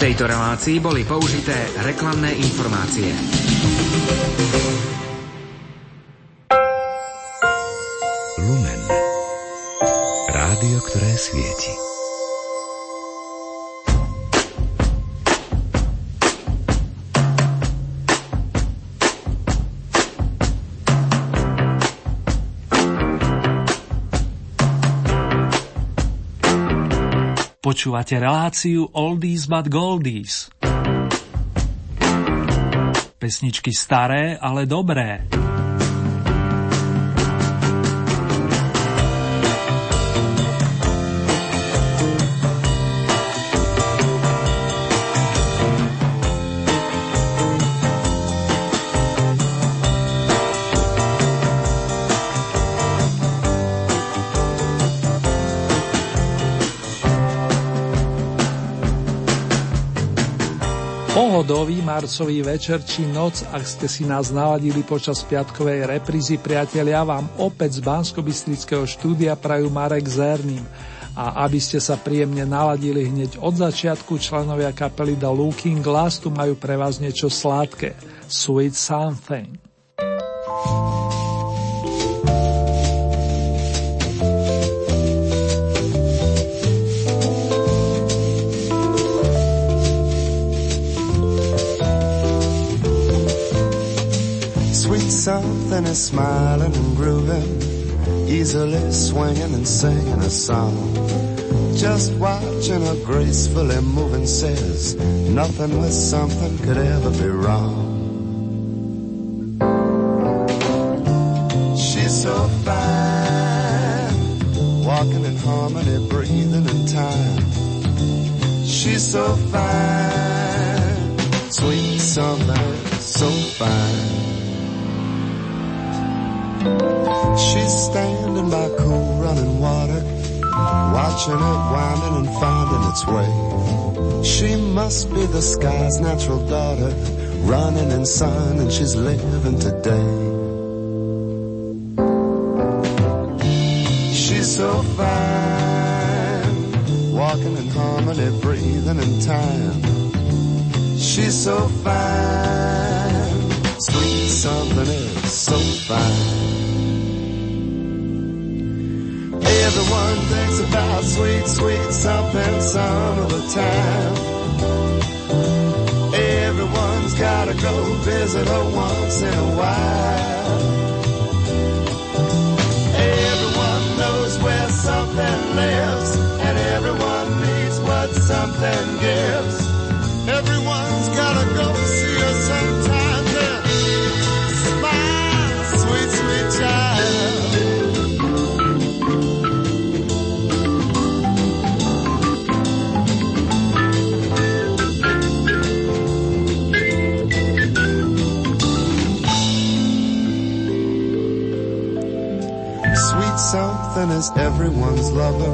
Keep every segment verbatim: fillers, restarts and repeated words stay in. tejto relácii boli použité reklamné informácie. Lumen. Rádio, ktoré svieti. Počúvate reláciu Oldies but Goldies. Pesničky staré, ale dobré. Pohodový marcový večer či noc, ak ste si nás naladili počas piatkovej reprízy, priatelia, vám opäť z Banskobystrického štúdia prajú Marek Zerným. A aby ste sa príjemne naladili hneď od začiatku, členovia kapely The Looking Glass tu majú pre vás niečo sladké. Sweet Something. Something is smiling and grooving, easily swinging and singing a song. Just watching her gracefully moving says nothing with something could ever be wrong. She's so fine, walking in harmony, breathing in time. She's so fine, sweet something, so fine. She's standing by cool running water, watching it winding and finding its way. She must be the sky's natural daughter, running in sun and she's living today. She's so fine, walking in harmony, breathing in time. She's so fine, sweet something is so fine. Everyone thinks about sweet, sweet something some of the time. Everyone's gotta go visit her once in a while. Everyone knows where something lives, and everyone needs what something gives. Everyone's gotta go see her sometime. Smile, sweet, sweet child. Something is everyone's lover,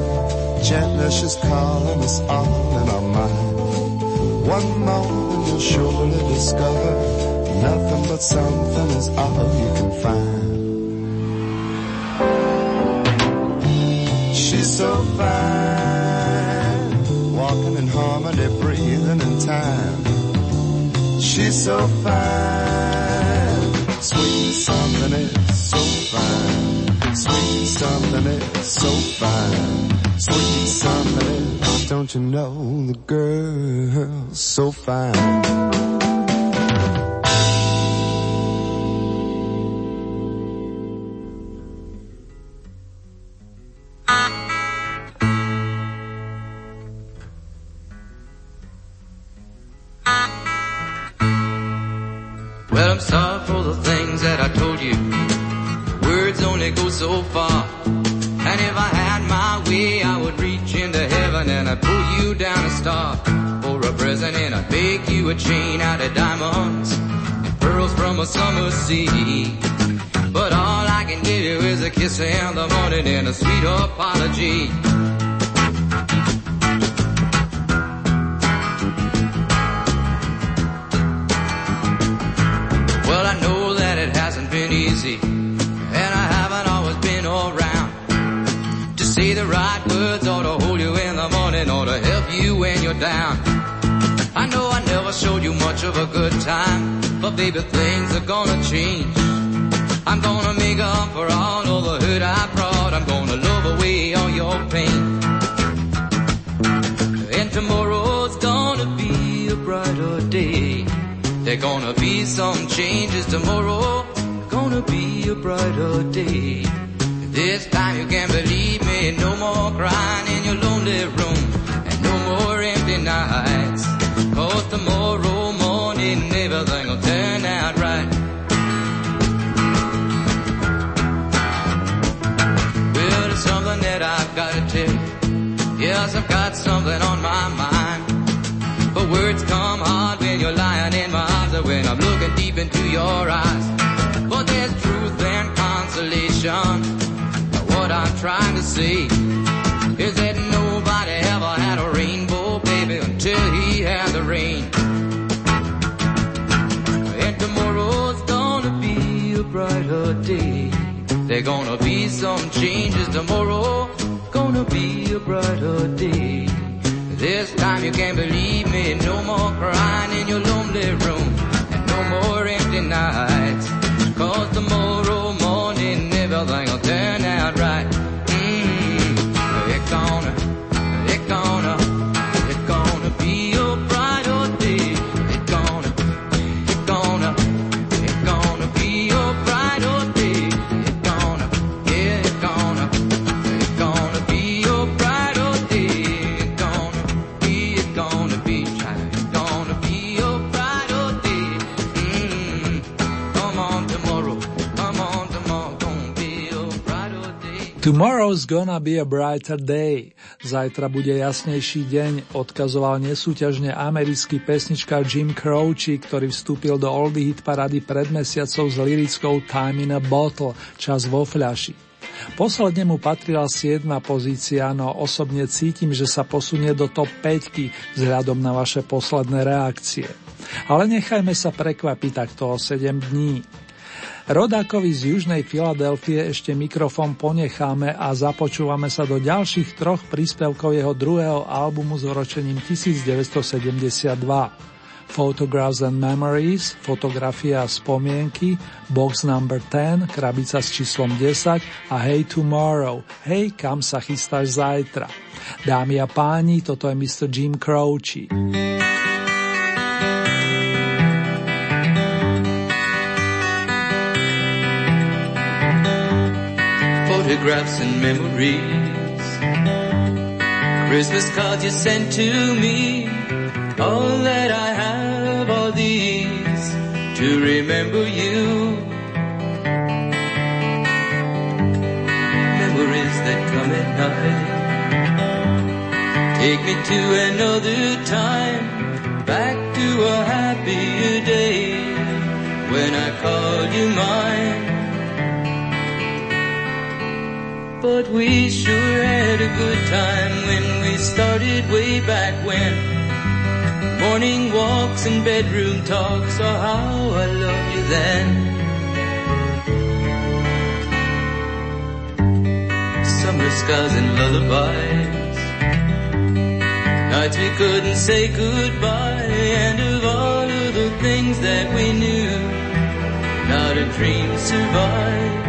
gently she's calling us all in our mind. One moment you'll surely discover, nothing but something is all you can find. She's so fine, walking in harmony, breathing in time. She's so fine, sweet something is so fine. Sweet something is so fine. Sweet something is, don't you know the girl's so fine. A chain out of diamonds and pearls from a summer sea. But all I can give you is a kiss in the morning and a sweet apology. Well, I know that it hasn't been easy, and I haven't always been around to say the right words or to hold you in the morning or to help you when you're down. I know I never showed you much of a good time, but baby, things are gonna change. I'm gonna make up for all of the hurt I brought. I'm gonna love away all your pain. And tomorrow's gonna be a brighter day. There's gonna be some changes tomorrow. Gonna be a brighter day. This time you can believe me. No more crying in your lonely room, and no more empty nights. Cause tomorrow morning everything will turn out right. Well, there's something that I've gotta tell you. Yes, I've got something on my mind, but words come hard when you're lying in my arms, or when I'm looking deep into your eyes. But there's truth and consolation. What I'm trying to say is that nobody ever had a rainbow, baby, until he had the rain. And tomorrow's gonna be a brighter day. There's gonna be some changes tomorrow. Gonna be a brighter day. This time you can believe me. No more crying in your lonely room, and no more empty nights. Cause tomorrow morning everything will turn out right. Mm-hmm. It's gonna, it's gonna, it's gonna be a brighter day. It's gonna, it's gonna, it's gonna be a brighter day. It's gonna, yeah, it's gonna, it's gonna be a brighter day. It's gonna be, it's gonna be, it's gonna be a brighter day. Mm-hmm. Come on tomorrow, come on tomorrow, gonna be a brighter day. Tomorrow's gonna be a brighter day. Zajtra bude jasnejší deň, odkazoval nesúťažne americký pesničkár Jim Croce, ktorý vstúpil do Oldie hit parády pred mesiacom s lirickou Time in a Bottle, čas vo fľaši. Posledne mu patrila siedma pozícia, no osobne cítim, že sa posunie do top päťky vzhľadom na vaše posledné reakcie. Ale nechajme sa prekvapiť takto o sedem dní. Rodákovi z južnej Filadelfie ešte mikrofón ponecháme a započúvame sa do ďalších troch príspevkov jeho druhého albumu s ročením devätnásťsedemdesiatdva. Photographs and Memories, fotografie a spomienky, box number desať, krabica s číslom desať a Hey Tomorrow, hej, kam sa chystáš zajtra. Dámy a páni, toto je mister Jim Croce. Photographs and memories, Christmas cards you sent to me, all that I have are these, to remember you. Memories that come at night, take me to another time, back to a happier day, when I called you mine. But we sure had a good time when we started way back when. Morning walks and bedroom talks, oh how I loved you then. Summer skies and lullabies, nights we couldn't say goodbye, and of all of the things that we knew, not a dream survived.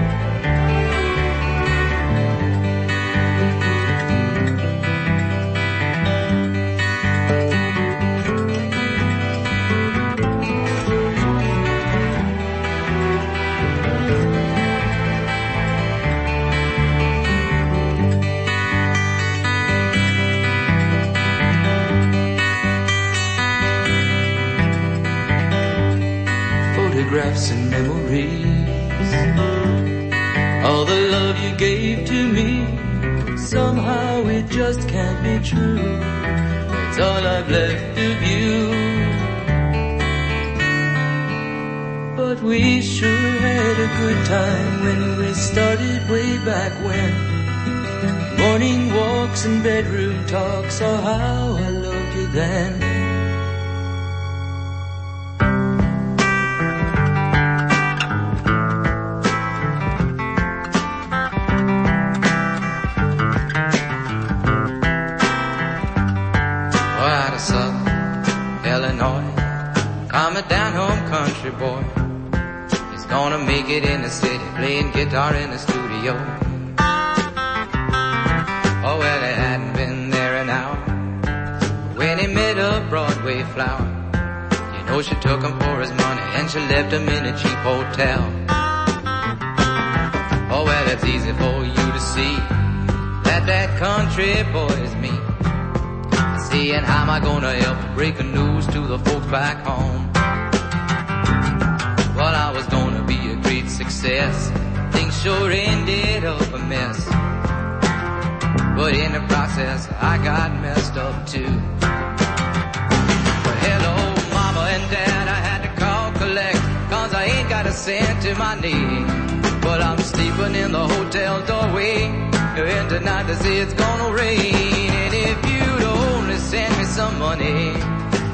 Photographs and memories, all the love you gave to me, somehow it just can't be true, that's all I've left of you. But we sure had a good time when we started way back when. Morning walks and bedroom talks, oh how I loved you then. Illinois. I'm a down home country boy. He's gonna make it in the city, playing guitar in the studio. Oh, well, he hadn't been there an hour when he met a Broadway flower. You know, she took him for his money and she left him in a cheap hotel. Oh, well, it's easy for you to see that that country boy is me. And how am I gonna help break the news to the folks back home? Well, I was gonna be a great success. Things sure ended up a mess. But in the process, I got messed up too. Well, hello, mama and dad, I had to call collect, cause I ain't got a cent to my name. But I'm sleeping in the hotel doorway, and tonight they say it's gonna rain. And if you don't send me some money,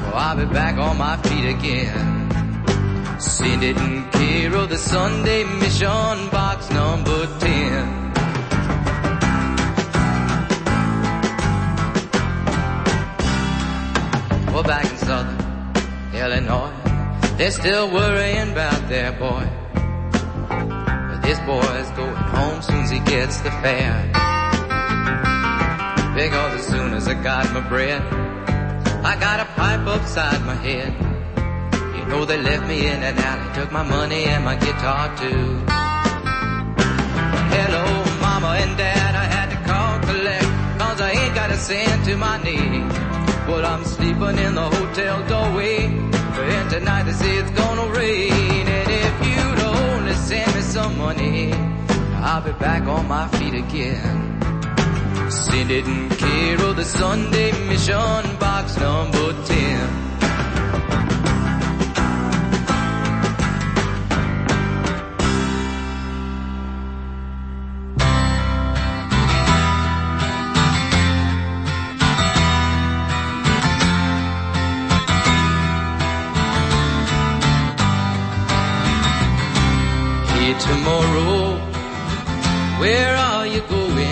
or I'll be back on my feet again. Send it in care of the Sunday Mission, box number ten. Well, back in southern Illinois, they're still worrying about their boy. But this boy's going home soon as he gets the fare. Because as soon as I got my bread, I got a pipe upside my head. You know they left me in an alley, took my money and my guitar too. Hello, mama and dad, I had to call collect, cause I ain't got a cent to my name. Well, I'm sleeping in the hotel doorway, and tonight they say it's gonna rain. And if you'd only send me some money, I'll be back on my feet again. Send it in care of the Sunday Mission, box number ten. Here tomorrow, where are you going?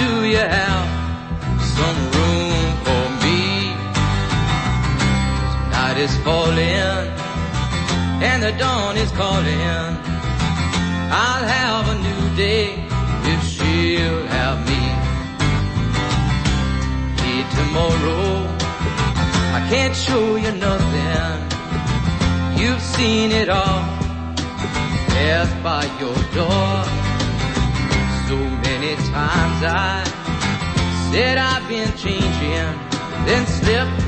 Do you have some room for me? Night is falling and the dawn is calling. I'll have a new day if she'll have me. Here tomorrow, I can't show you nothing. You've seen it all pass by your door. So many times I said I've been changing, then slipped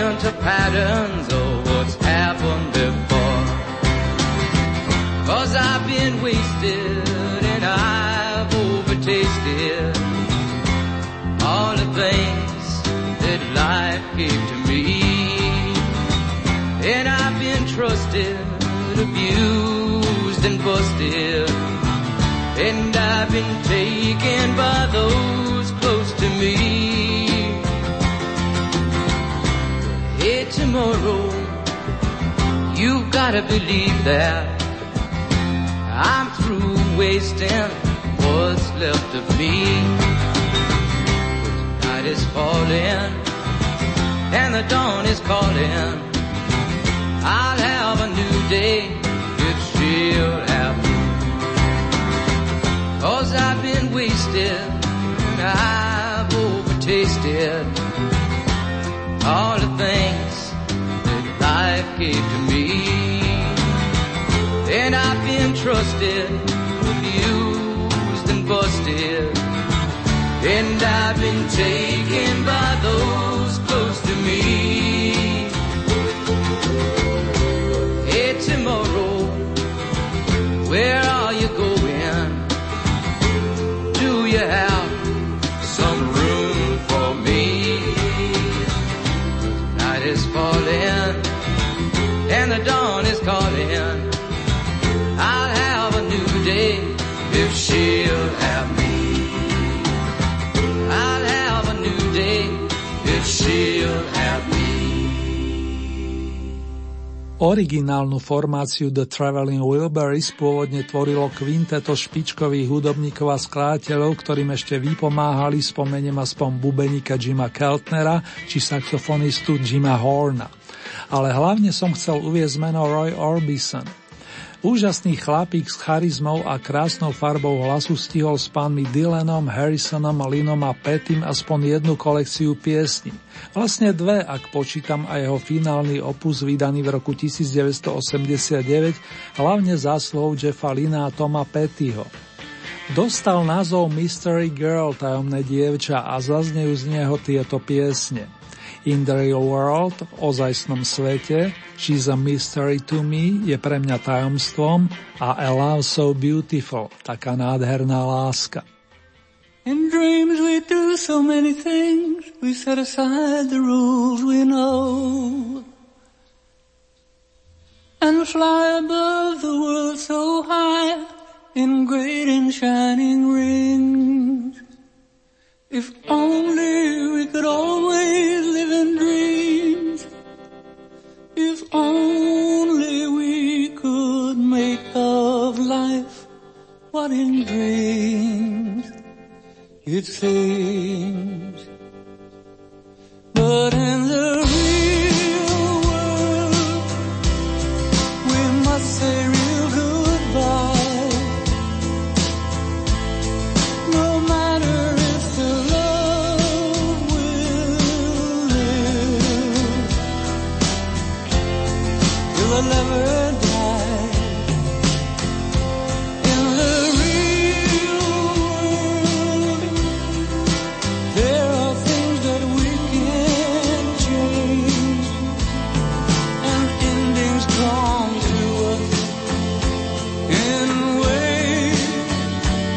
into patterns of what's happened before. Cause I've been wasted and I've overtasted all the things that life gave to me. And I've been trusted, abused and busted. And I've been taken by those close to me. Hey, tomorrow, you've gotta believe that I'm through wasting what's left of me. Night is falling and the dawn is calling. I'll have a new day if she'll have me. Cause I've been wasted, I've overtasted all the things that life gave to me. And I've been trusted, abused and busted. And I've been taken by those close to me. Hey, tomorrow, where are you going? You have some room for me. Night is falling and the dawn is calling. I'll have a new day if she'll have me. I'll have a new day. Originálnu formáciu The Traveling Wilburys pôvodne tvorilo kvinteto špičkových hudobníkov a skladateľov, ktorým ešte vypomáhali, spomeniem aspoň bubeníka Jima Keltnera či saxofonistu Jima Horna. Ale hlavne som chcel uviesť meno Roy Orbison. Úžasný chlapík s charizmou a krásnou farbou hlasu stihol s pánmi Dylanom, Harrisonom, Lynnom a Pettym aspoň jednu kolekciu piesní. Vlastne dve, ak počítam aj jeho finálny opus vydaný v roku devätnásťstoosemdesiatdeväť, hlavne zásluhou Jeffa Lynna a Toma Pettyho. Dostal názov Mystery Girl, tajomné dievča, a zaznejú z neho tieto piesne. In the Real World, v ozajstnom svete, She's a Mystery to Me, je pre mňa tajomstvom, a A Love So Beautiful, taká nádherná láska. In dreams we do so many things, we set aside the rules we know, and fly above the world so high, in great and shining rings. If only we could always live in dreams. If only we could make of life what in dreams it seems. But in the real world, we must say real goodbye. No matter I'll never die. In the real world, there are things that we can't change, and endings come to us in ways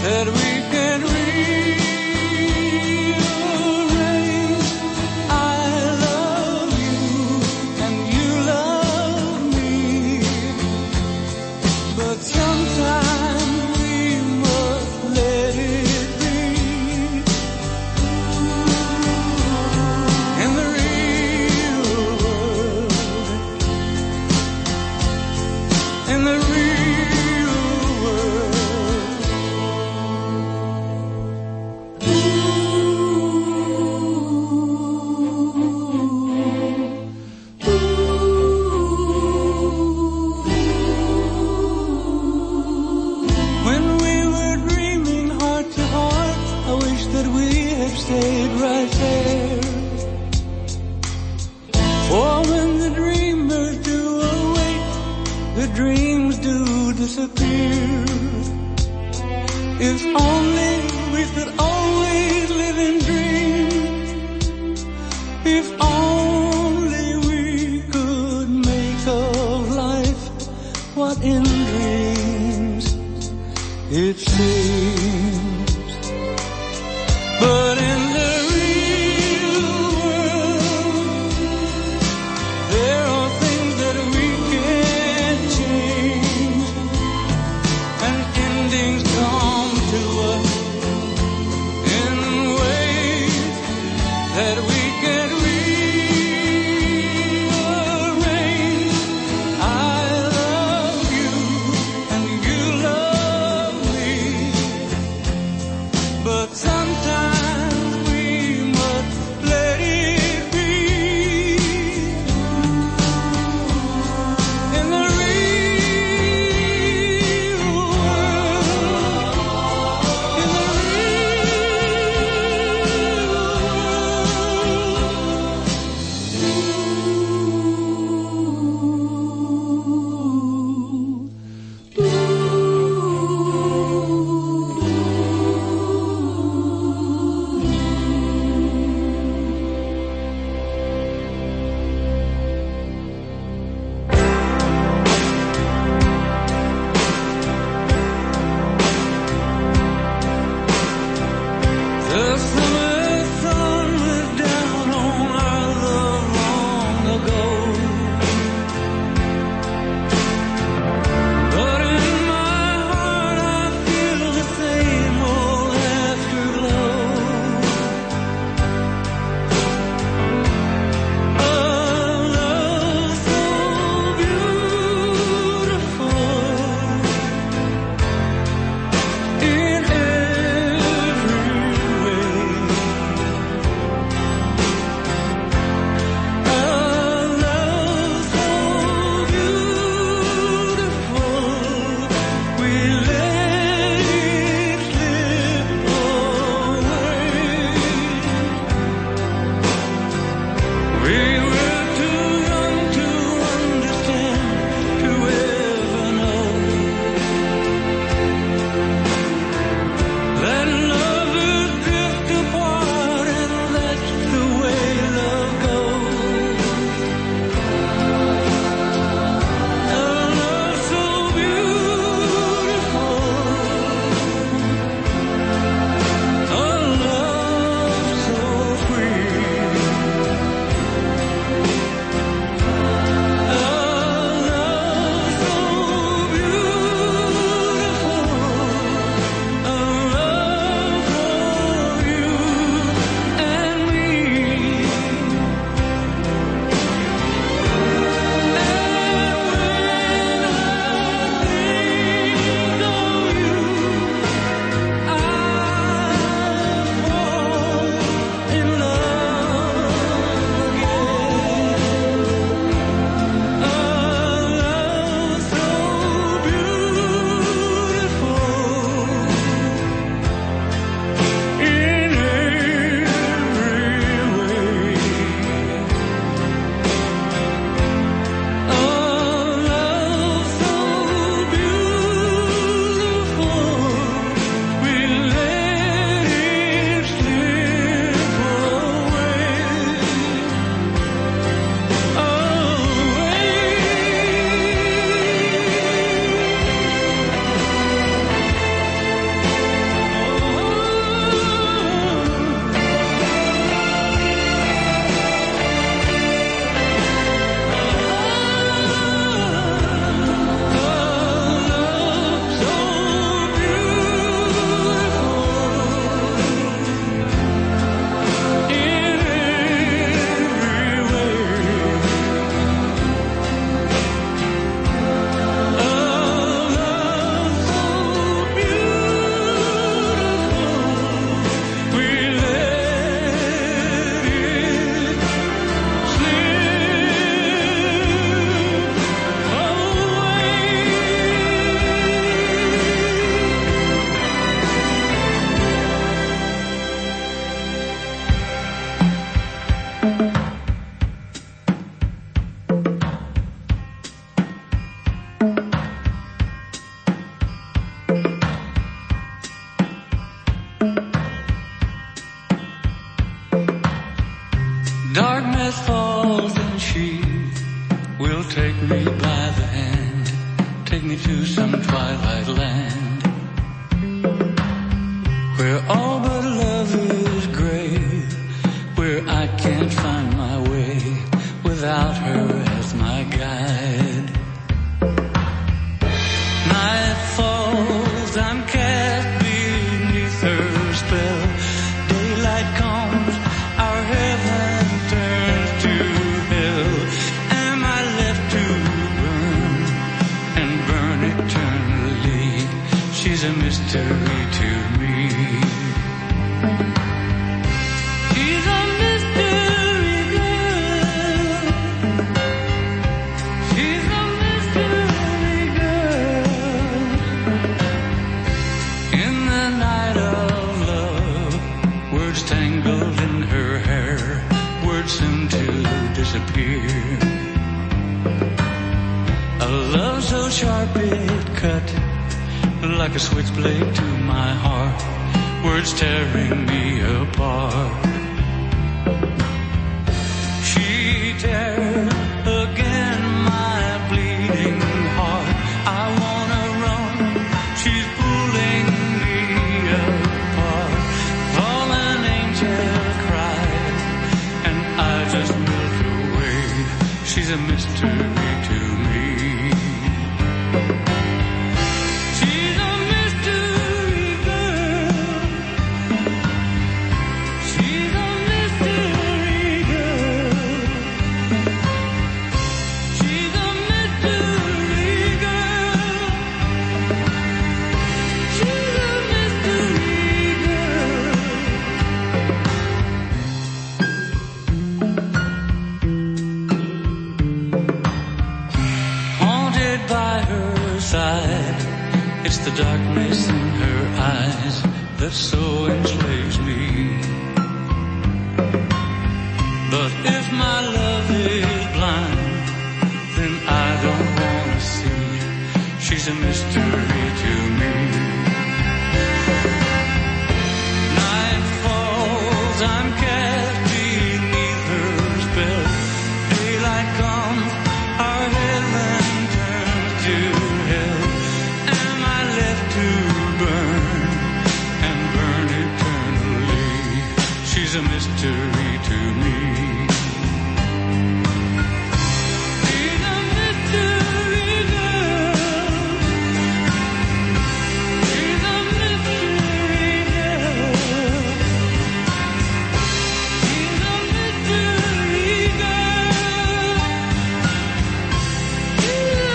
that we can rearrange. I love you, and you love sometimes we must let it be. In the real world, in the real world. Ooh. Ooh. When we were dreaming heart to heart, I wish that we had stayed right there. For when the dreamers do awake, the dreams do disappear. If only we could always live in dreams. If only we could make of life what in dreams it seems. But in the real world, there are things that we can't change, and endings come to us in ways that we can't rearrange. I love you, and you love me. Darkness falls and she will take me by the hand, take me to some twilight land, where all but love is gray, where I can't find my way without her as my guide. Night falls, I'm cast beneath her spell, daylight comes, our heaven turns to hell. Am I left to burn and burn eternally? She's a mystery to me. She's a mystery girl. She's a mystery girl. In the night of love, words tangled in her hair, words soon to disappear. A love so sharp it cut, like a switchblade to my heart, words tearing me apart. She tears again my bleeding heart. I wanna run, she's pulling me apart. Fallen angel cries, and I just melt away. She's a mystery to me. It's the darkness in her eyes that so enslaves me. But if my love is blind, then I don't want to see. She's a mystery to me. Night falls, I'm cast beneath her spell. Daylight comes, our heaven turns to hell. She's a mystery to me. She's a mystery girl. She's a mystery girl. She's a mystery girl. She's a mystery girl. She's a mystery girl.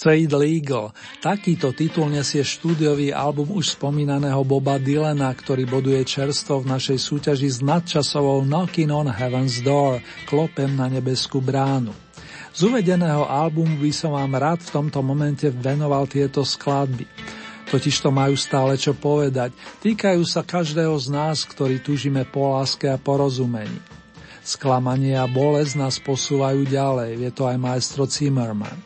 Straight Legal. Takýto titul nesie štúdiový album už spomínaného Boba Dylana, ktorý boduje čerstvo v našej súťaži s nadčasovou Knocking on Heaven's Door, klopem na nebeskú bránu. Z uvedeného albumu by som vám rád v tomto momente venoval tieto skladby. Totižto majú stále čo povedať. Týkajú sa každého z nás, ktorý tužíme po láske a porozumení. Sklamanie a bolesť nás posúvajú ďalej, je to aj maestro Zimmermann.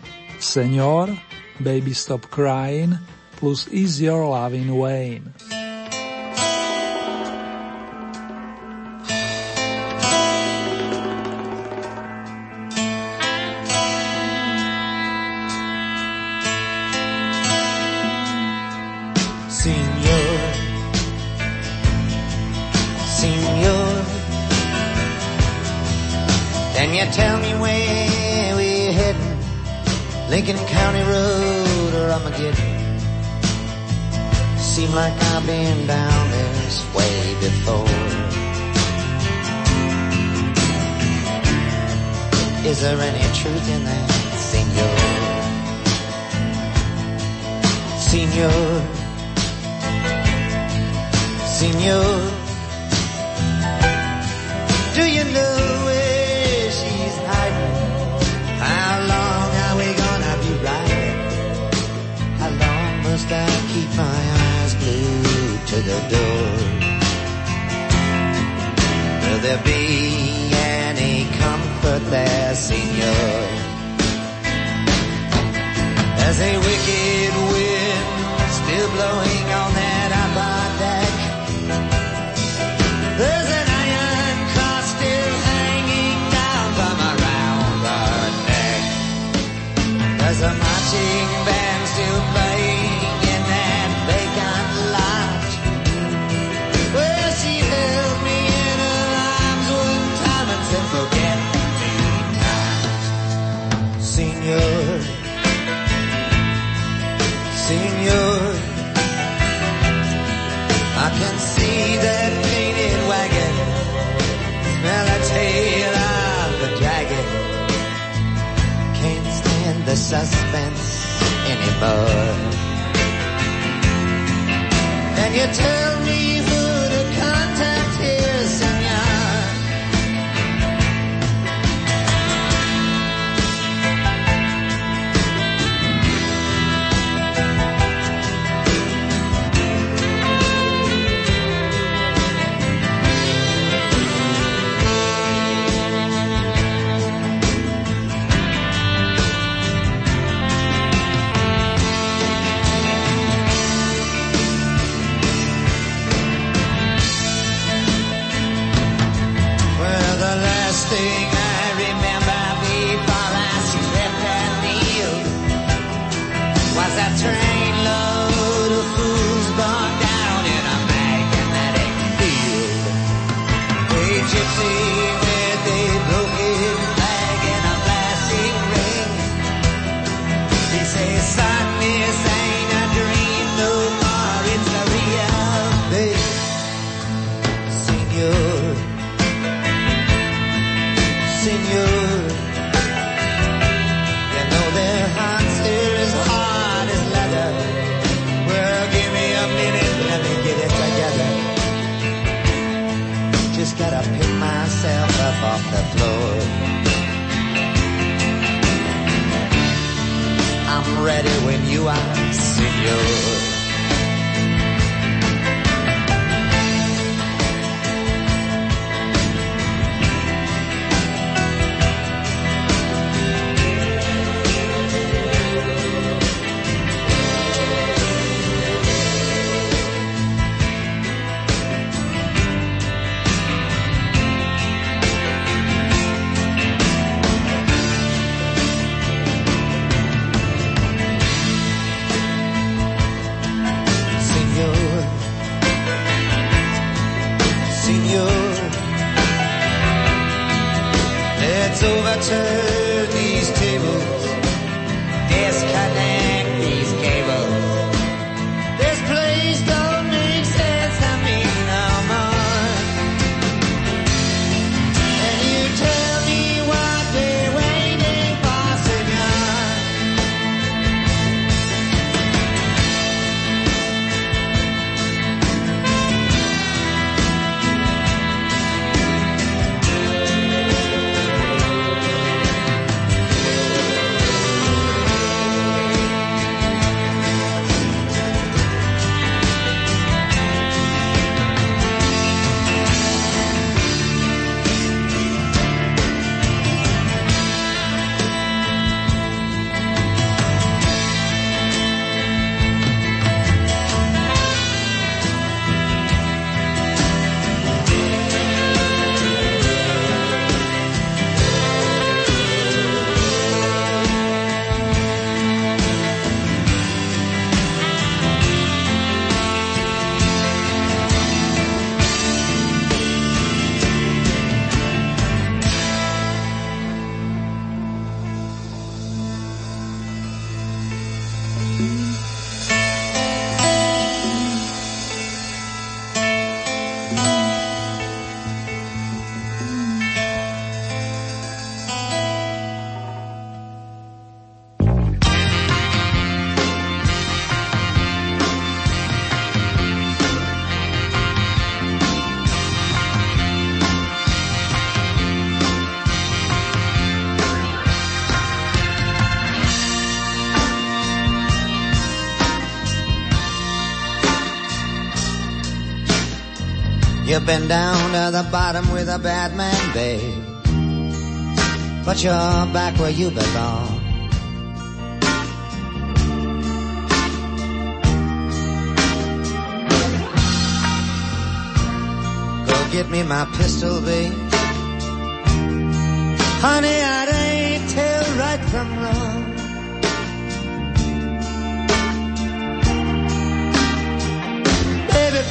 Senor, Baby Stop Crying, plus Is Your Love in Vain. Senor, Senor, can you tell me where we're heading? Lincoln County Road or Armageddon. seem like I've been down this way before. Is there any truth in that, senor? Senor, senor, do you know where she's hiding? How long are we gonna be riding? How long must I keep my eyes glued to the door? Will there be any comfort there, senor? There's a wicked wind still blowing on that upper deck. There's an iron cross still hanging down from around our neck. There's a marching band still playing in that vacant lot. Well, she held me in her arms one time and said, forget me not, senor. Senor, I can see that painted wagon, smell the tail of the dragon. Can't stand the suspense anymore. Can you tell me who to contact here, senor? Thing I remember before I see left that field was a train load of fools born down in a magnetic field. A gypsy with a broken flag and a flashing ring. He says, son, this ain't a dream no more, it's a real thing, senor. Senor, you know their hearts are as hard as leather. Well, give me a minute, let me get it together. Just gotta pick myself up off the floor. I'm ready when you are, senor. You've been down to the bottom with a bad man, babe, but you're back where you belong. Go get me my pistol, babe. Honey, I ain't tell right from wrong.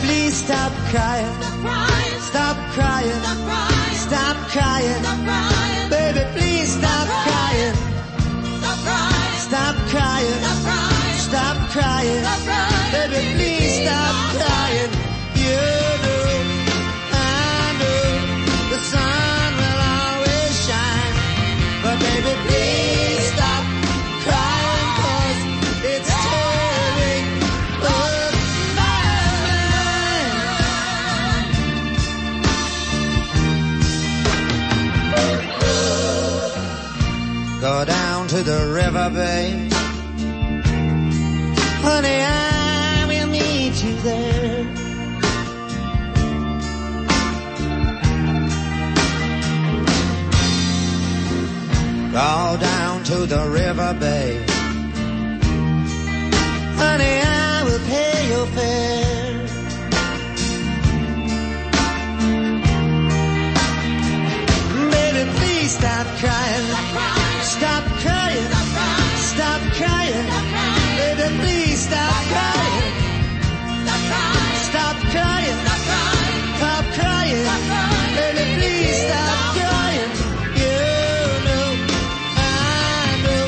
Please stop crying. Stop crying. Stop crying. Stop crying. Stop crying. Baby, please stop crying. Stop crying. Stop crying. Stop crying. Baby, please stop crying. You know, I know the sun will always shine, but baby, please stop crying, 'cause it's tearing up. Go down to the river, babe. Honey, I will meet you there. Go down to the river, babe. Honey, I will pay your fare. Baby, please stop crying. Stop crying. Stop crying. Stop crying, stop crying, stop crying, baby, please stop crying. Stop crying, stop crying, stop crying, baby, please stop crying. You know, I know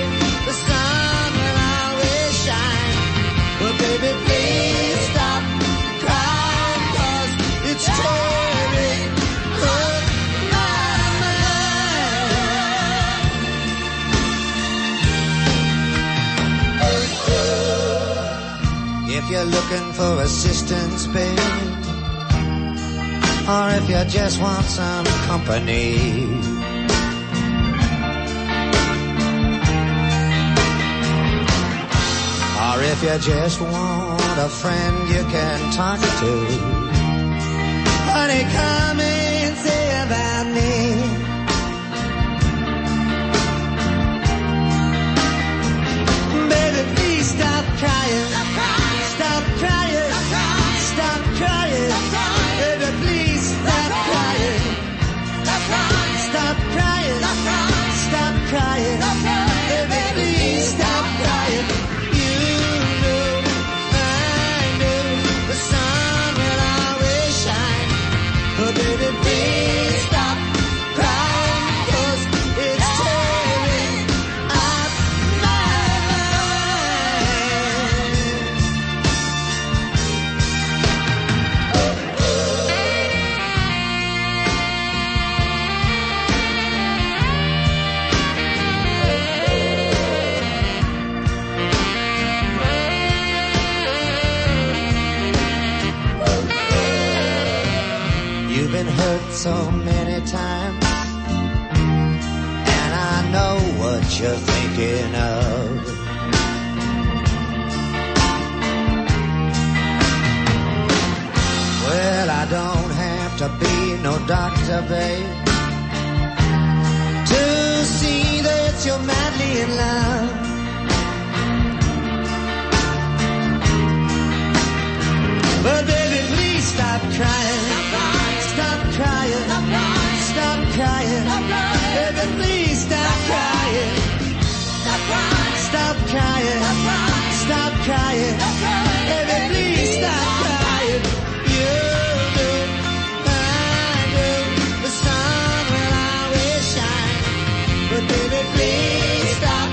the sun will always shine, but baby, please stop crying, 'cause it's tearing up. If you're looking for assistance, babe, or if you just want some company, or if you just want a friend you can talk to, honey, come and say about me. Baby, please stop crying. Stop crying. Stop crying. Stop crying. Baby, please stop crying. Stop crying. Stop crying. Stop crying. Baby, please stop crying. You know, I know the sun will always shine, but baby, please stop crying, 'cause it's tearing up my hurt so many times, and I know what you're thinking of. Well, I don't have to be no doctor, babe, to see that you're madly in love. But baby, please stop crying. Stop crying, stop crying, baby, please stop crying. Stop crying, stop crying, baby, please stop crying. You know, I know the sun will always shine, but baby, please stop.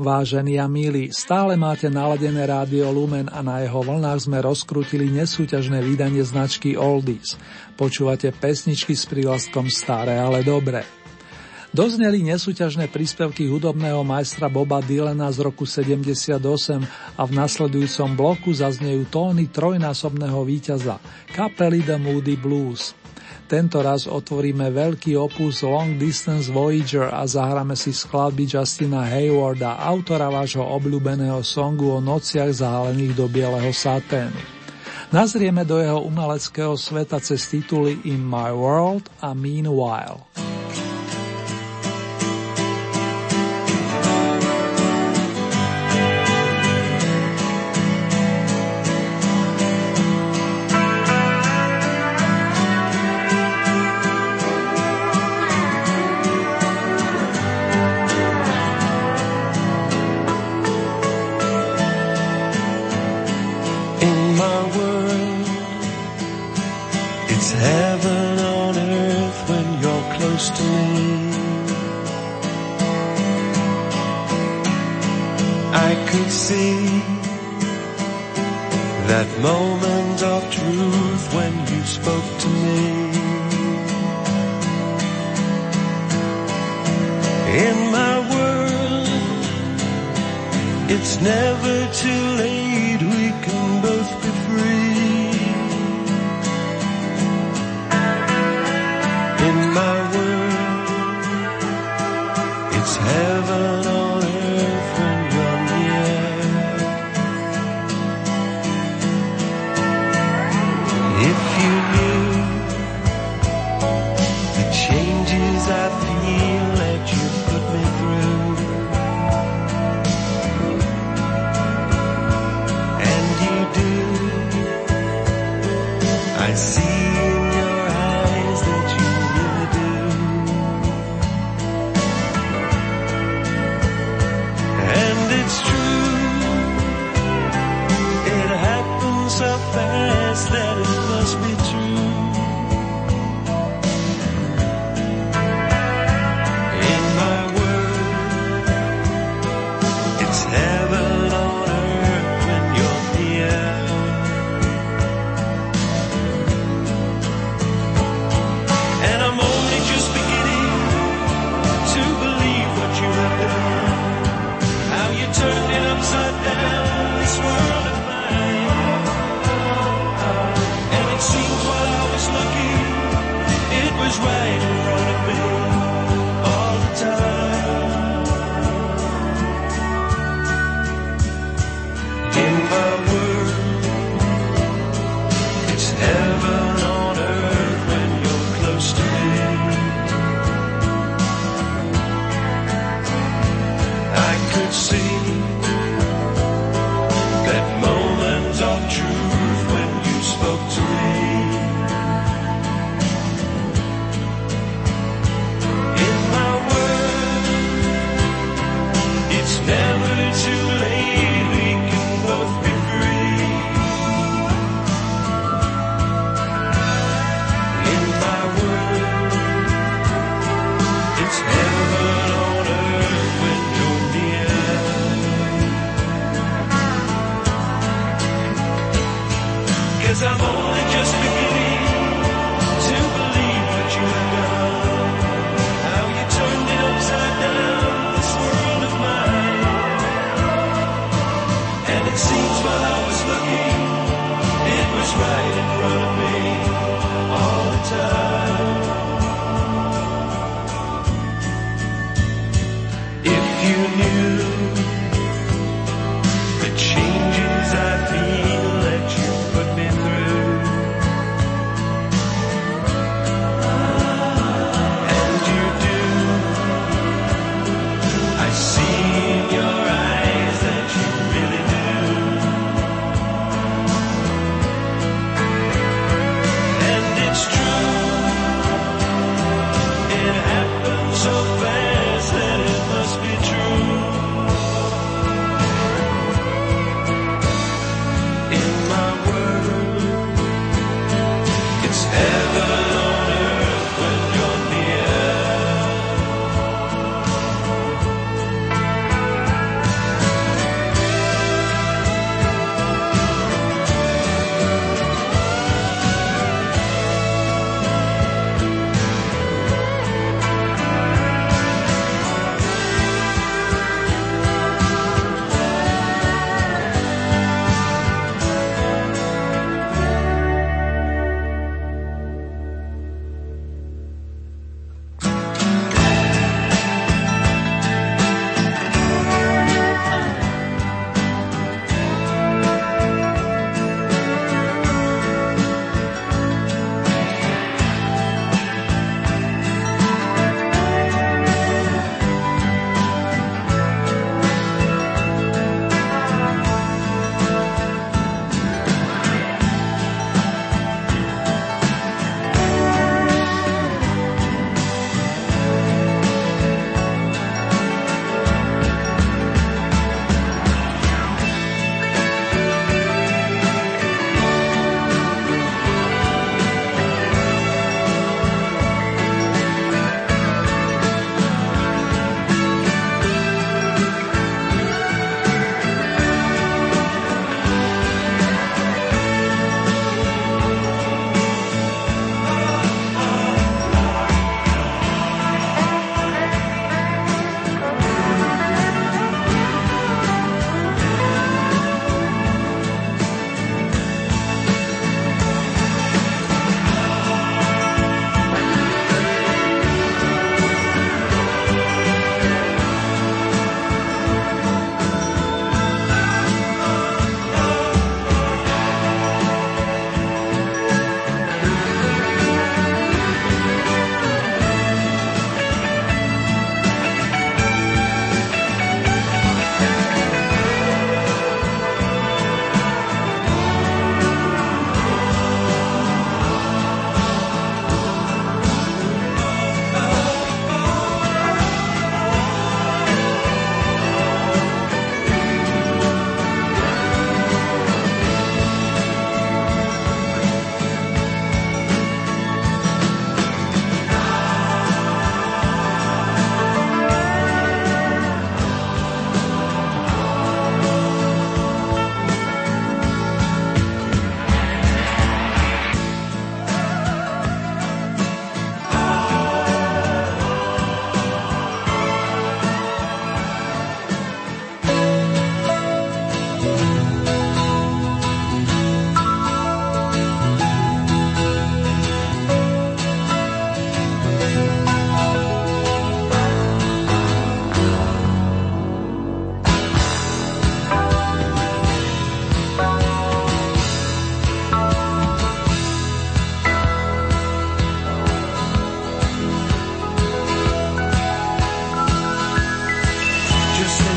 Vážení a milí, stále máte naladené rádio Lumen a na jeho vlnách sme rozkrútili nesúťažné vydanie značky Oldies. Počúvate pesničky s prívlastkom Staré, ale dobré. Dozneli nesúťažné príspevky hudobného majstra Boba Dylana z roku sedemdesiatosem a v nasledujúcom bloku zaznejú tóny trojnásobného víťaza kapely The Moody Blues. Tento raz otvoríme veľký opus Long Distance Voyager a zahráme si skladby Justina Haywarda, autora vášho obľúbeného songu o nociach zahalených do bieleho saténu. Nazrieme do jeho umeleckého sveta cez tituly In My World a Meanwhile. It's heaven on earth when you're near.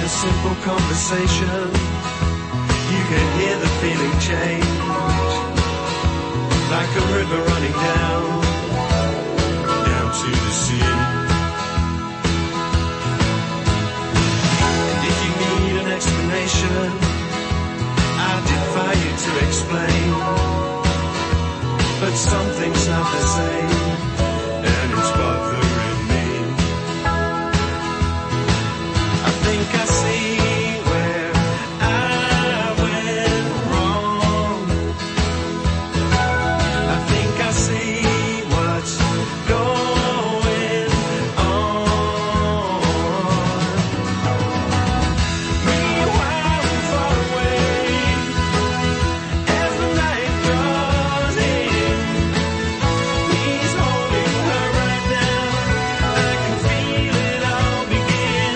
a simple conversation. You can hear the feeling change, like a river running down, down to the sea. And if you need an explanation, I defy you to explain. But something's not the same, and it's bothering. I see where I went wrong. I think I see what's going on. Meanwhile, I'm far away as the night draws in. He's holding her right now. I can feel it all begin.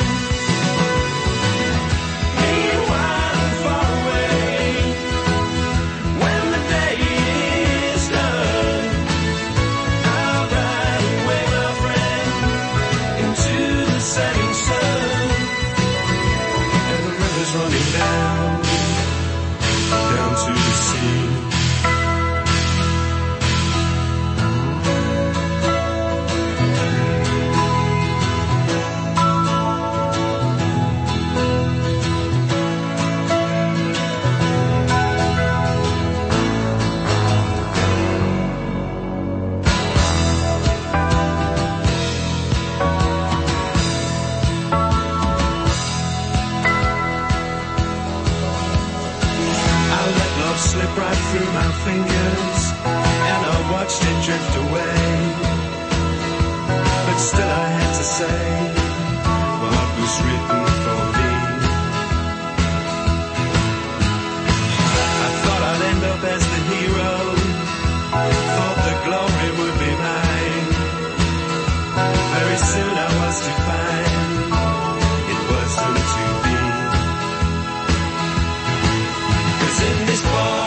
Through my fingers, and I watched it drift away. But still I had to say what was written for me. I thought I'd end up as the hero, thought the glory would be mine. Very soon I was to find it wasn't to be. 'Cause in this bar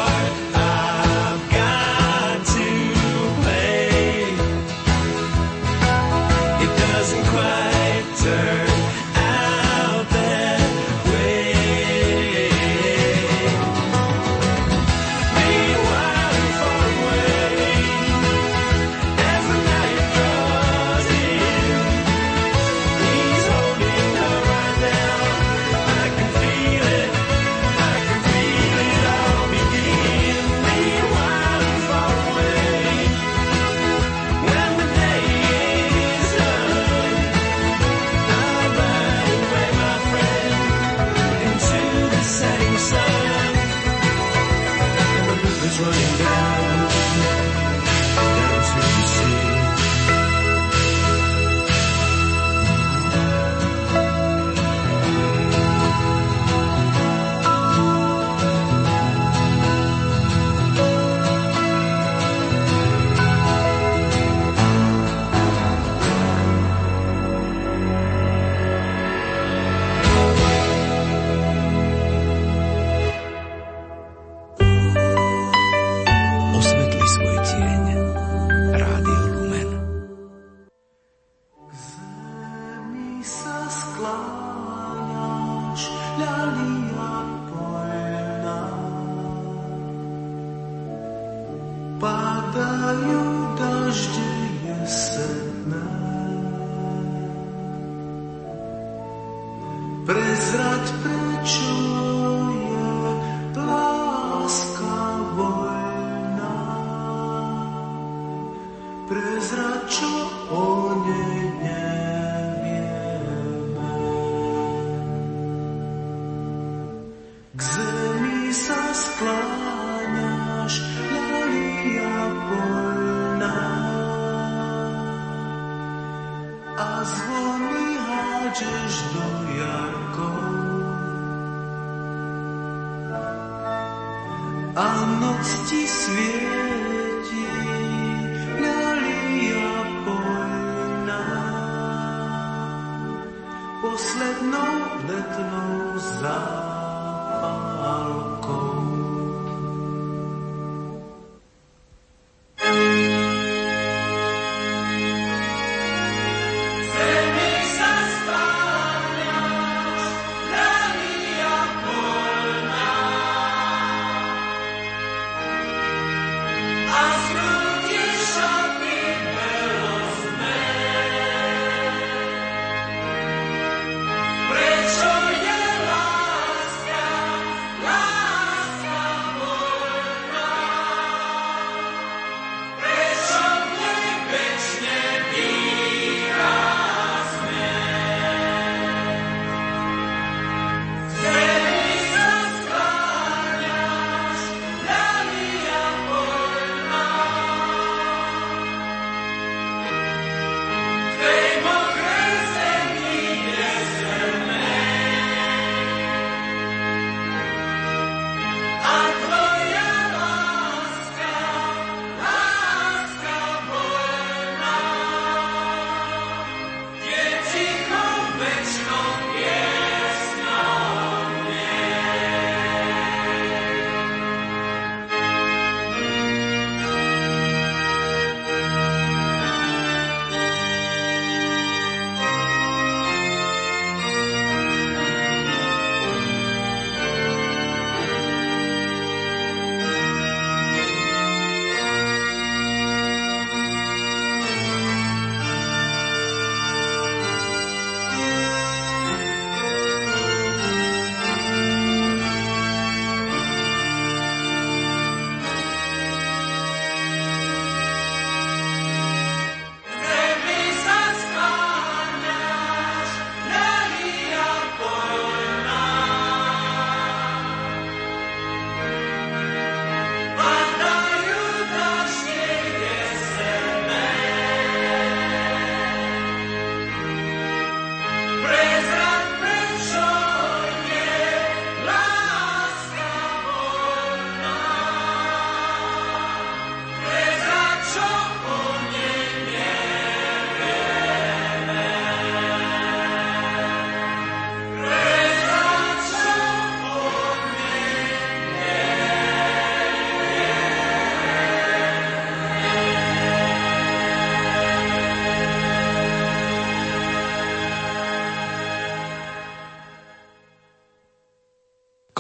Love.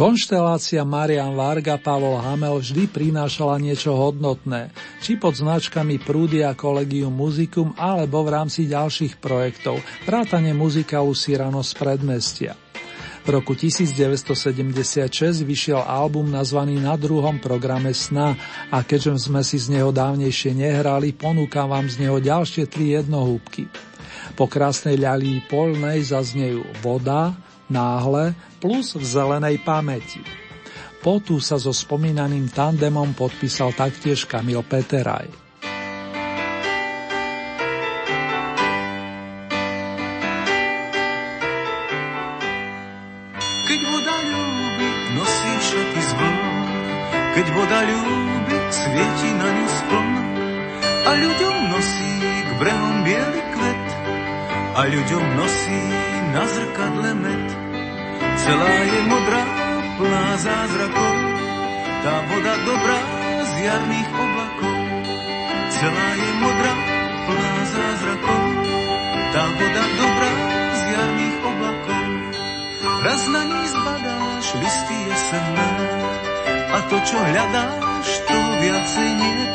Konštelácia Marian Varga Pavol Hamel vždy prinášala niečo hodnotné, či pod značkami Prúdy a Collegium Musicum, alebo v rámci ďalších projektov, vrátane muzikálu Cyrano z predmestia. V roku devätnásťstosedemdesiatšesť vyšiel album nazvaný Na druhom programe sna a keďže sme si z neho dávnejšie nehrali, ponúkam vám z neho ďalšie tri jednohúbky. Po krásnej ľalí polnej zaznejú Voda, Náhle plus V zelenej pamäti. Po tu sa so spomínaným tandemom podpísal taktiež Kamil Peteraj. Keď voda ľúbi, svieti na ňu spln, a ľuďom nosí k brehom bielý kvet, a ľuďom nosí na zrkadle med. Celá je modrá, plná zázrakov, tá voda dobrá z jarných oblakov. Celá je modrá, plná zázrakov, tá voda dobrá z jarných oblakov. Raz na nej zbadáš listy jesenné, a to, čo hľadáš, to viacej niet.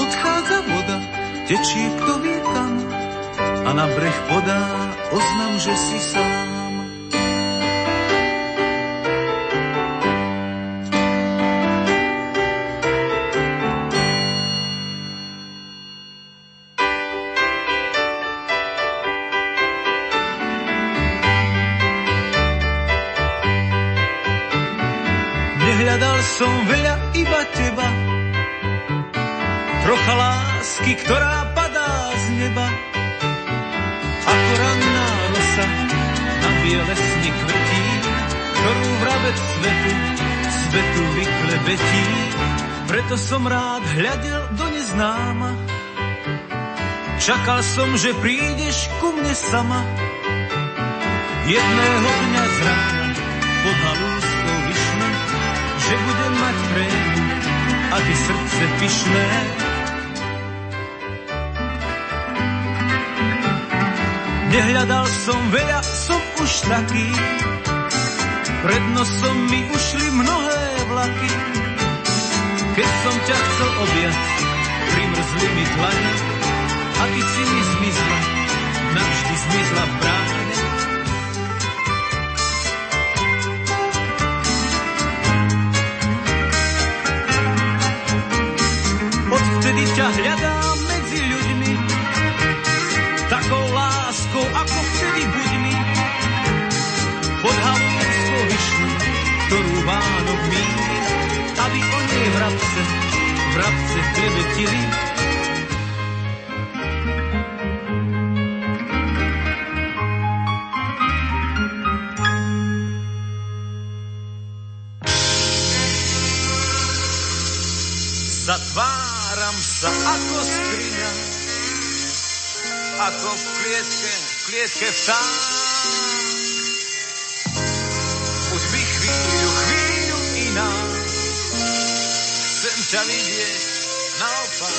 Odchádza voda, tečí kto vie kam, a na breh podá oznam, že si sám. Som veľa iba teba, trocha lásky, ktorá padá z neba. Ako ranná rosa na biele sny kvetí, ktorú vrabec svetu, svetu vyklebetí. Preto som rád hľadel do neznáma, čakal som, že prídeš ku mne sama. Jedného dňa z rána pod halúskou vyšne, že budem mať prému a ty srdce pyšné. Nehľadal som veľa, som už taký, pred nosom mi ušli mnohé vlaky. Keď som ťa chcel objať, primrzli mi dlani, a ty si mi zmizla, navždy zmizla v bráne. Vtedy ťa hľadám medzi ľuďmi, takou láskou, ako vtedy buď mi. Pod halúskou vyšňou, ktorú Vánok míli, aby o nej vrabce, vrabce klebetili. Za tvár sa ako skriňa, ako v klietke, v klietke vták. Buď mi chvíľu, chvíľu iná, chcem ťa vidieť naopak.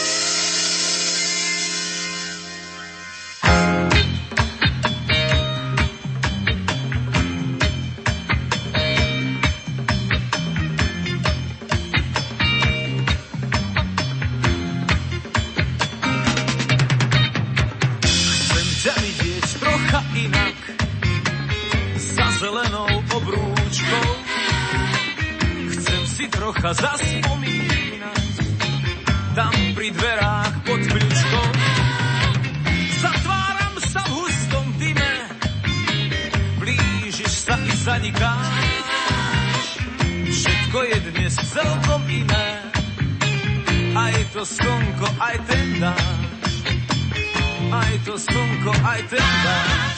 Trocha zaspomínať tam pri dverách pod kľúčkou. Zatváram sa v hustom dyme, blížiš sa i zanikáš. Všetko je dnes celkom iné, aj to slnko, aj ten dáš. Aj to slnko, aj ten dáš.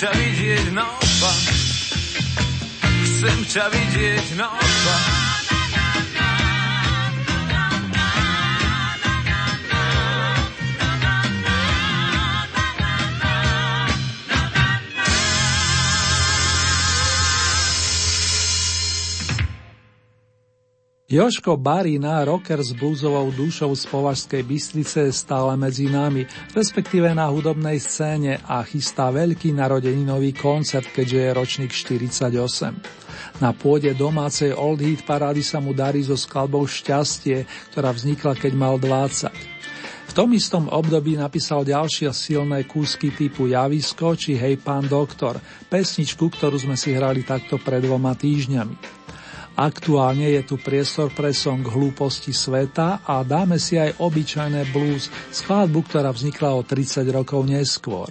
ťa vidieť naopak. Chcem ťa vidieť naopak. Jožko Barina, rocker s bluesovou dušou z Považskej Bystrice, je stále medzi nami, respektíve na hudobnej scéne, a chystá veľký narodeninový koncert, keďže je ročník štyridsaťosem. Na pôde domácej Old Heat parády sa mu darí so skladbou Šťastie, ktorá vznikla, keď mal dvadsať. V tom istom období napísal ďalšie silné kúsky typu Javisko či Hej pán doktor, pesničku, ktorú sme si hrali takto pred dvoma týždňami. Aktuálne je tu priestor pre song Hlúposti sveta a dáme si aj obyčajné blues, skladbu, ktorá vznikla o tridsať rokov neskôr.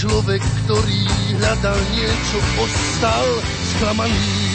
Človek, ktorý hľadal niečo, ostal sklamaný.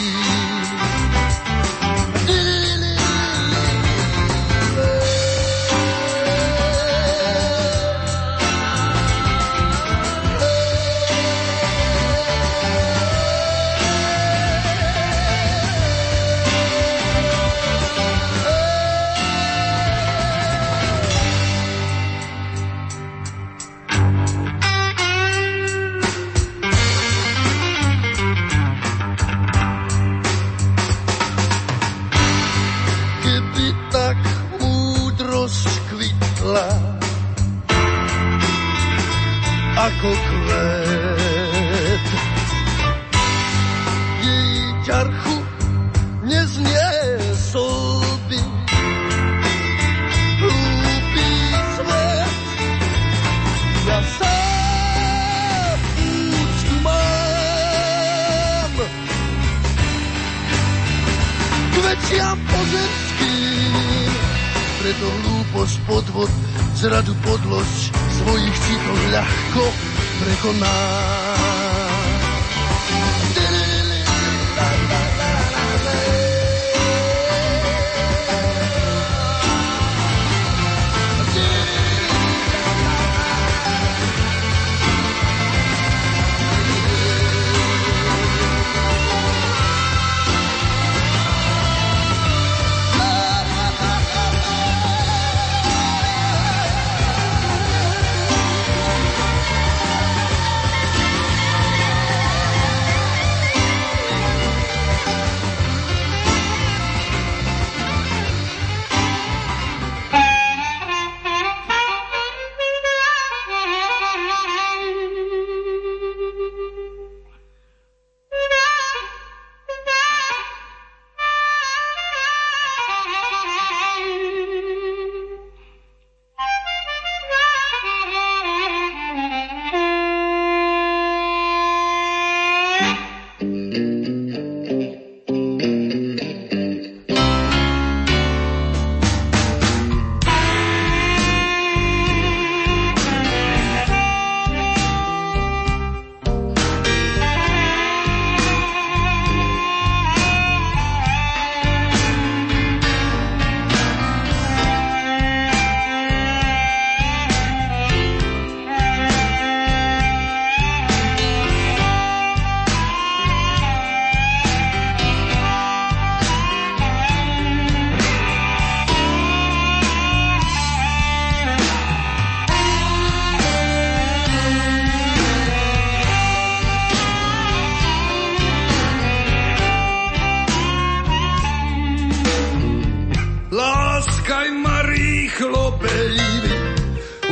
baby,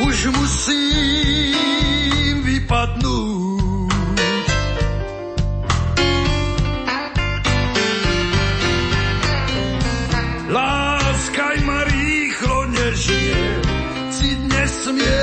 už musím vypadnout. Láska má rýchlo nežije, si dnes smie.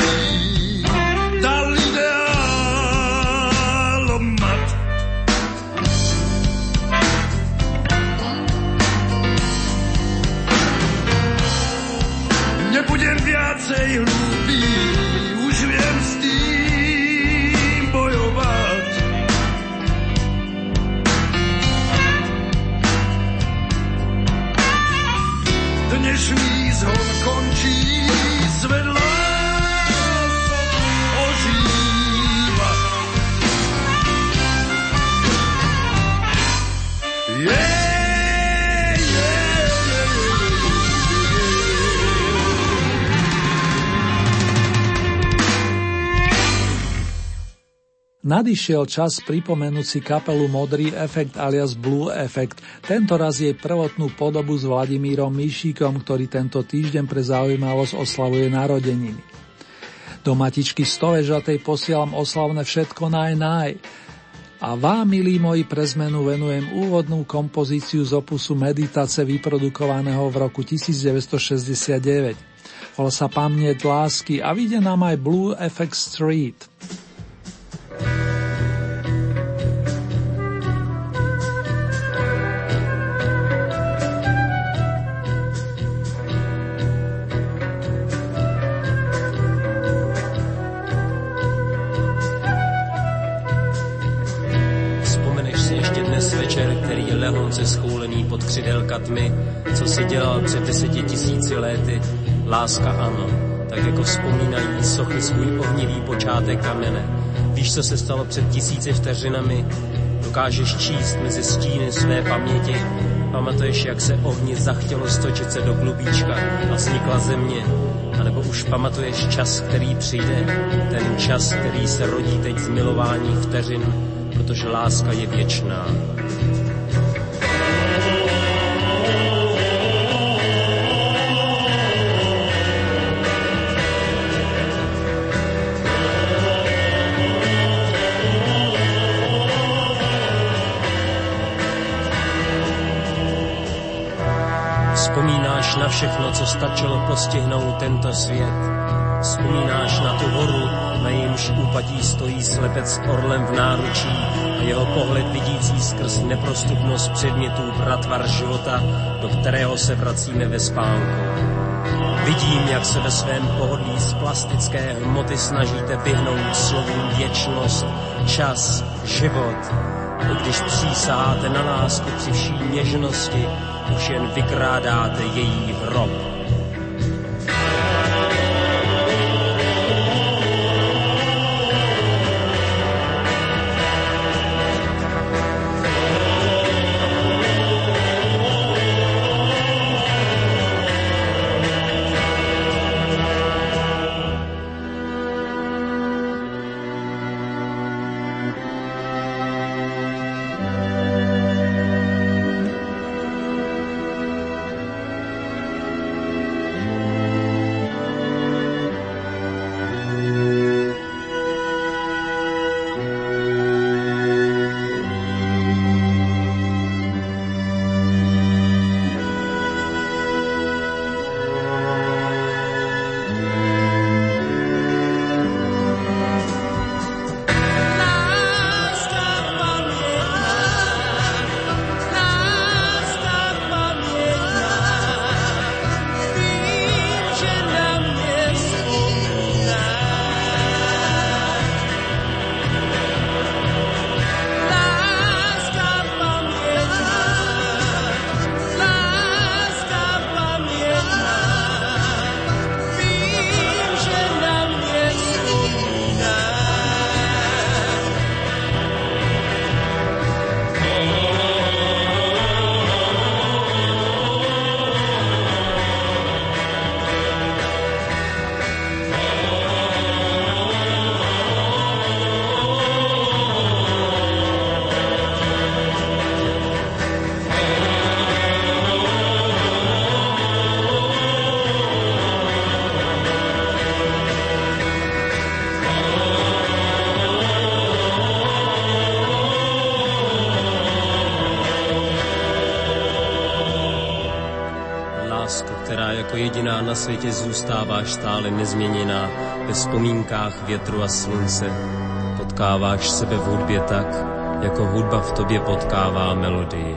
Nadišiel čas pripomenúť si kapelu Modrý efekt alias Blue Effect, tentoraz jej prvotnú podobu s Vladimírom Mišíkom, ktorý tento týždeň pre zaujímavosť oslavuje narodeniny. Do matičky Stovežatej posielam oslavné všetko naj naj. A vám, milí moji, pre zmenu venujem úvodnú kompozíciu z opusu Meditace vyprodukovaného v roku devätnásťstošesťdesiatdeväť. Volá sa Pamäť lásky a vyjde nám aj Blue Effect Street. Lehonce schoulený pod křidelka tmy, co si dělal před deseti tisíci léty. Láska ano, tak jako vzpomínají sochy svůj ohnivý počátek kamene. Víš, co se stalo před tisíci vteřinami? Dokážeš číst mezi stíny své paměti. Pamatuješ, jak se ohni zachtělo stočit se do klubíčka a vznikla země. A nebo už pamatuješ čas, který přijde, ten čas, který se rodí teď z milování vteřin, protože láska je věčná. Oh, Vzpomínáš na všechno, co stačilo postihnout tento svět. Vzpomínáš na tu horu, na jejímž úpatí stojí slepec s orlem v náručí a jeho pohled vidící skrz neprostupnost předmětů pratvar života, do kterého se vracíme ve spánku. Vidím, jak se ve svém pohodlí z plastické hmoty snažíte vyhnout slovům věčnost, čas, život. I když přísaháte na lásku při vší něžnosti, už jen vykrádáte její hrob. Jediná na světě zůstáváš stále nezměněná ve vzpomínkách větru a slunce. Potkáváš sebe v hudbě tak, jako hudba v tobě potkává melodii.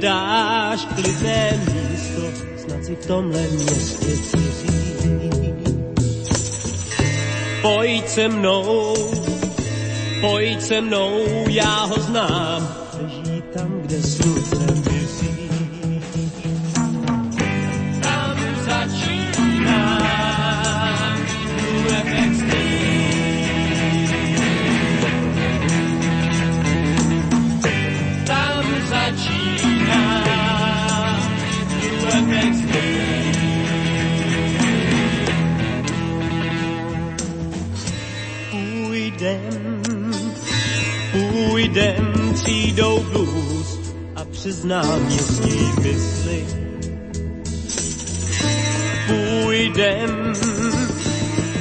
Dáš klidné místo, snad si v tomhle městě cizí. Pojď se mnou, pojď se mnou, já ho znám. Leží tam, kde slunce mizí. Tam začíná Blue Effect. Tam začíná půjdem, půjdem, přijdou blues a přiznám je svý mysli. Půjdem,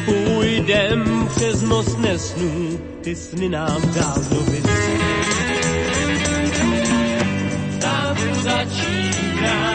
půjdem, přes most nesnů, ty sny nám dávno vysly. Tam začíná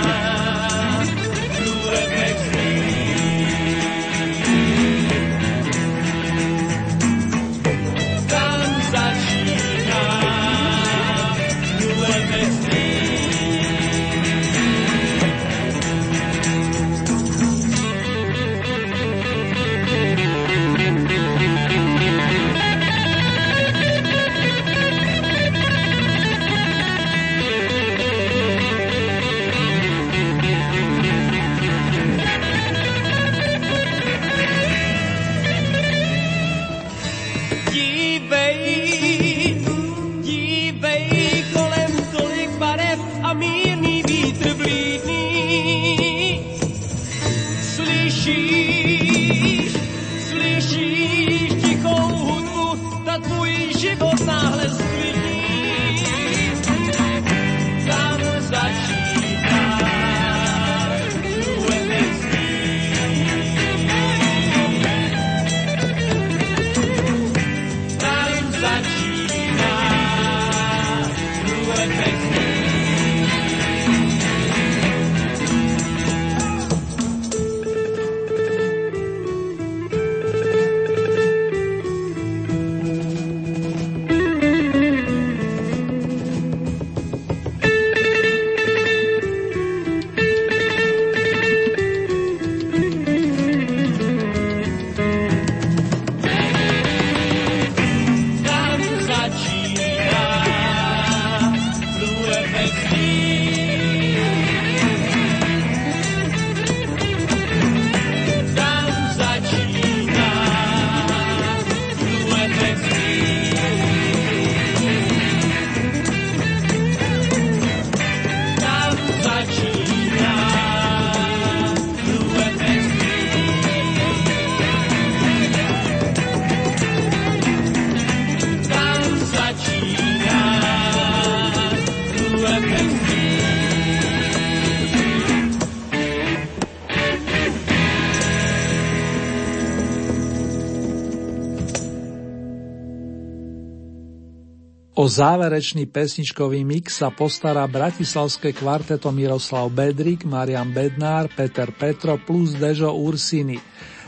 O záverečný pesničkový mix sa postará bratislavské kvarteto Miroslav Bedrik, Marian Bednár, Peter Petro plus Dejo Ursini.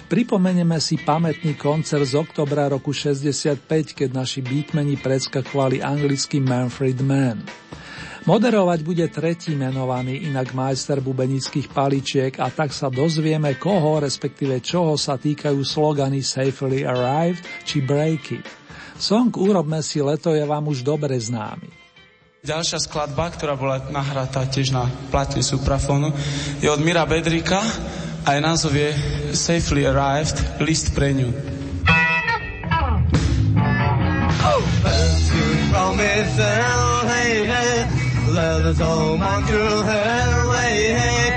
Pripomenieme si pamätný koncert z oktobra roku šesťdesiatpäť, keď naši beatmeni predskakovali anglický Manfred Mann. Moderovať bude tretí menovaný, inak majster bubenických paličiek, a tak sa dozvieme, koho, respektíve čoho sa týkajú slogany Safely Arrived či Break It. Song Urobme si leto je vám už dobre známy. Ďalšia skladba, ktorá bola nahratá tiež na platni Suprafonu, je od Mira Bedrika a jej názov je Safely Arrived, list pre ňu. Oh. Let us all want to her way, hey.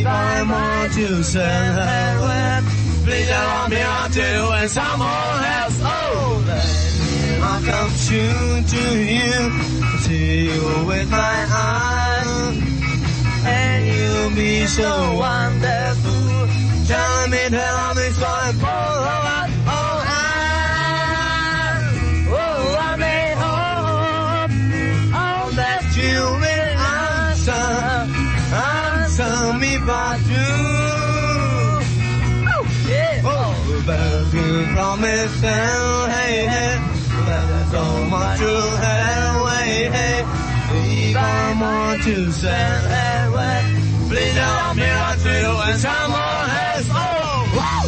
If I want to send her let, please allow me on to and someone else. Oh, let me not come soon to you, see you with my eyes, and you'll be so wonderful. Tell me tell me so I'm full of promise hell, hey, hey, let us all want to hell, hey, hey, if I want to send her away, please help me out to you and someone has, oh, wow!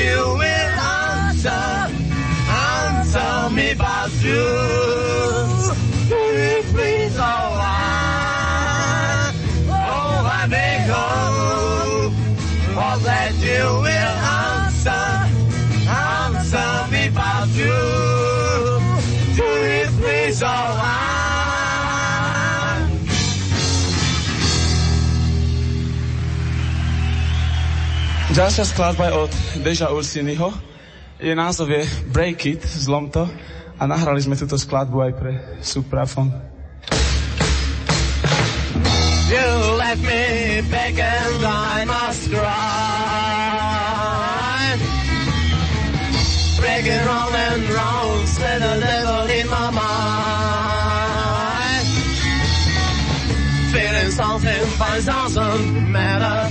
You will answer, answer me about you. Please, oh, I, oh, I beg hope, oh, that you will answer, answer me about you. Do it, please, oh, I. Ďalšia skladba je od Deja Ursiniho. Jej názov je Break It, zlom to. A nahrali sme túto skladbu aj pre Supraphon. You left me back and I must cry. Break it round and round, spend a little in my mind. Feeling something by doesn't matter.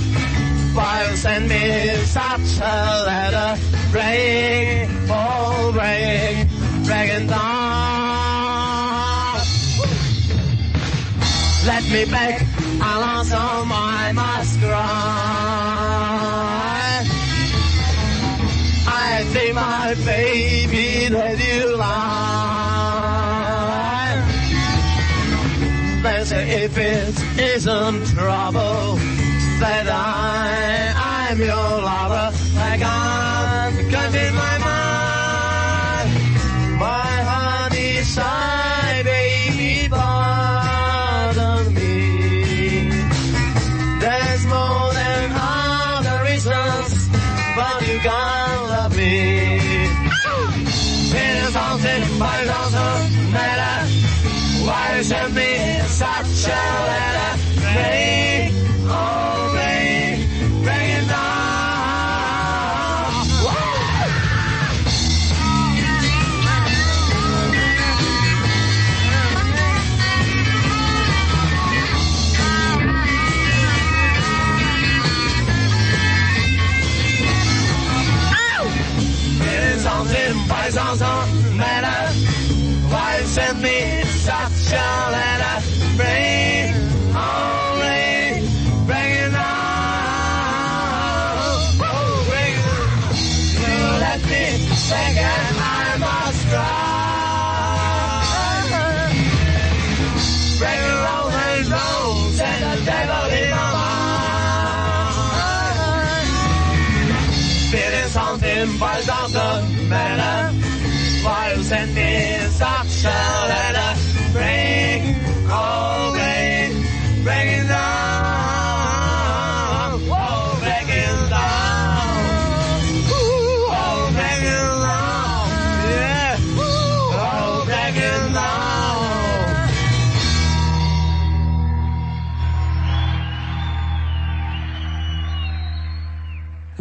Why you send me such a letter? Break, oh break, breaking down. Let me back, I'll answer my must cry. I think my baby that you lie. Let's say if it isn't trouble that I, I'm your lover, I can't contain my mind, my heart is shy, baby, pardon me, there's more than other reasons, but you can't love me, feeling something, but it doesn't matter, why you send me such a letter, hey, oh, it doesn't matter why you send me such a letter. Bring, only bring it on. Oh, bring it on. You let me think and I must cry. Bring it on and round, send the devil in my mind. Feeling something but it doesn't matter. Why you send me such a letter? Break, oh break, break it down, oh break it down, oh break it down,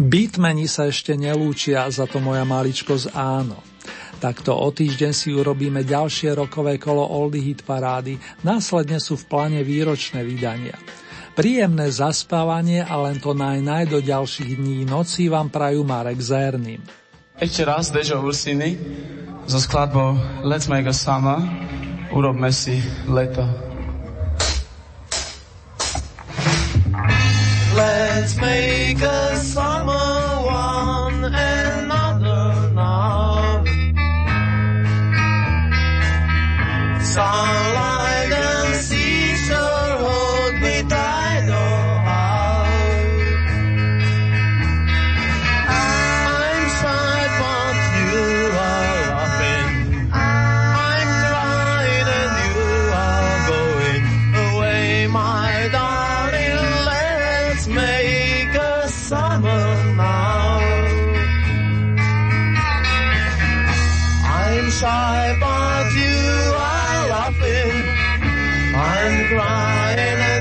Beatmeni sa ešte nelúčia, za to moja maličkosť áno. Takto o týždeň si urobíme ďalšie rokové kolo Oldy Hit Parády, následne sú v pláne výročné vydania. Príjemné zaspávanie a len to naj naj do ďalších dní nocí vám prajú Marek Zerným. Ešte raz Dejo Ursini so skladbou Let's Make a Summer, urobme si leto. Let's make a summer one another now. Sunlight and seashore hold me tight, oh how. I'm sad but you are laughing, I'm crying and you are going away, my darling. Let's make a summer now. I'm shy but you are laughing, I'm crying.